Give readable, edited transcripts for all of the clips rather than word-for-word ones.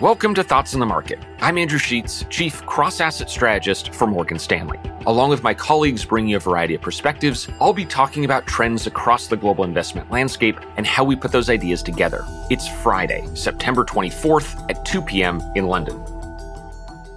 Welcome to Thoughts on the Market. I'm Andrew Sheets, Chief Cross-Asset Strategist for Morgan Stanley. Along with my colleagues bringing you a variety of perspectives, I'll be talking about trends across the global investment landscape and how we put those ideas together. It's Friday, September 24th at 2 p.m. in London.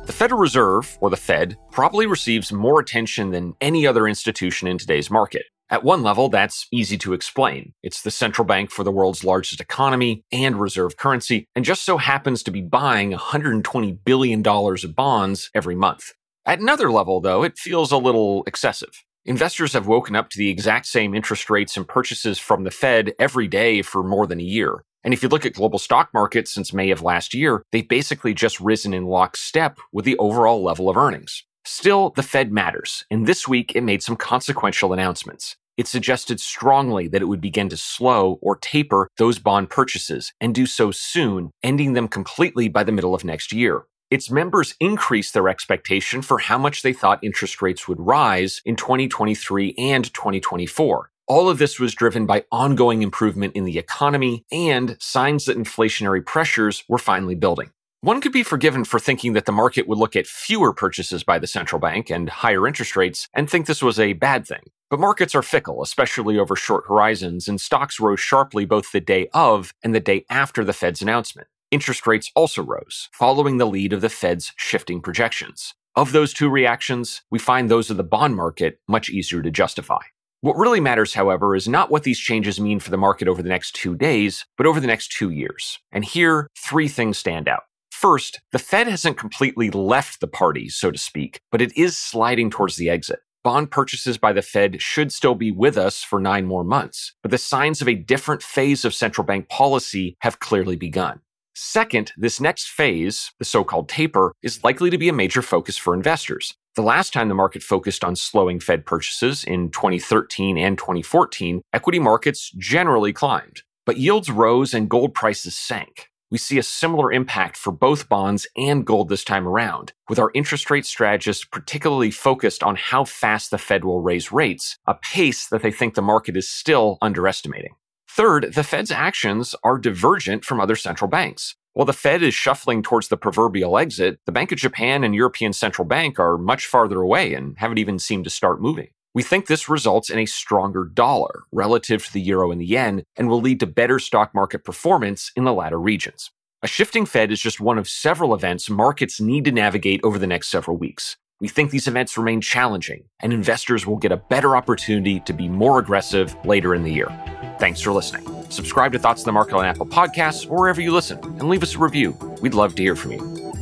The Federal Reserve, or the Fed, probably receives more attention than any other institution in today's market. At one level, that's easy to explain. It's the central bank for the world's largest economy and reserve currency, and just so happens to be buying $120 billion of bonds every month. At another level, though, it feels a little excessive. Investors have woken up to the exact same interest rates and purchases from the Fed every day for more than a year. And if you look at global stock markets since May of last year, they've basically just risen in lockstep with the overall level of earnings. Still, the Fed matters, and this week it made some consequential announcements. It suggested strongly that it would begin to slow or taper those bond purchases and do so soon, ending them completely by the middle of next year. Its members increased their expectation for how much they thought interest rates would rise in 2023 and 2024. All of this was driven by ongoing improvement in the economy and signs that inflationary pressures were finally building. One could be forgiven for thinking that the market would look at fewer purchases by the central bank and higher interest rates and think this was a bad thing. But markets are fickle, especially over short horizons, and stocks rose sharply both the day of and the day after the Fed's announcement. Interest rates also rose, following the lead of the Fed's shifting projections. Of those two reactions, we find those of the bond market much easier to justify. What really matters, however, is not what these changes mean for the market over the next 2 days, but over the next 2 years. And here, three things stand out. First, the Fed hasn't completely left the party, so to speak, but it is sliding towards the exit. Bond purchases by the Fed should still be with us for 9 more months, but the signs of a different phase of central bank policy have clearly begun. Second, this next phase, the so-called taper, is likely to be a major focus for investors. The last time the market focused on slowing Fed purchases in 2013 and 2014, equity markets generally climbed, but yields rose and gold prices sank. We see a similar impact for both bonds and gold this time around, with our interest rate strategists particularly focused on how fast the Fed will raise rates, a pace that they think the market is still underestimating. Third, the Fed's actions are divergent from other central banks. While the Fed is shuffling towards the proverbial exit, the Bank of Japan and European Central Bank are much farther away and haven't even seemed to start moving. We think this results in a stronger dollar relative to the euro and the yen and will lead to better stock market performance in the latter regions. A shifting Fed is just one of several events markets need to navigate over the next several weeks. We think these events remain challenging, and investors will get a better opportunity to be more aggressive later in the year. Thanks for listening. Subscribe to Thoughts on the Market on Apple Podcasts or wherever you listen, and leave us a review. We'd love to hear from you.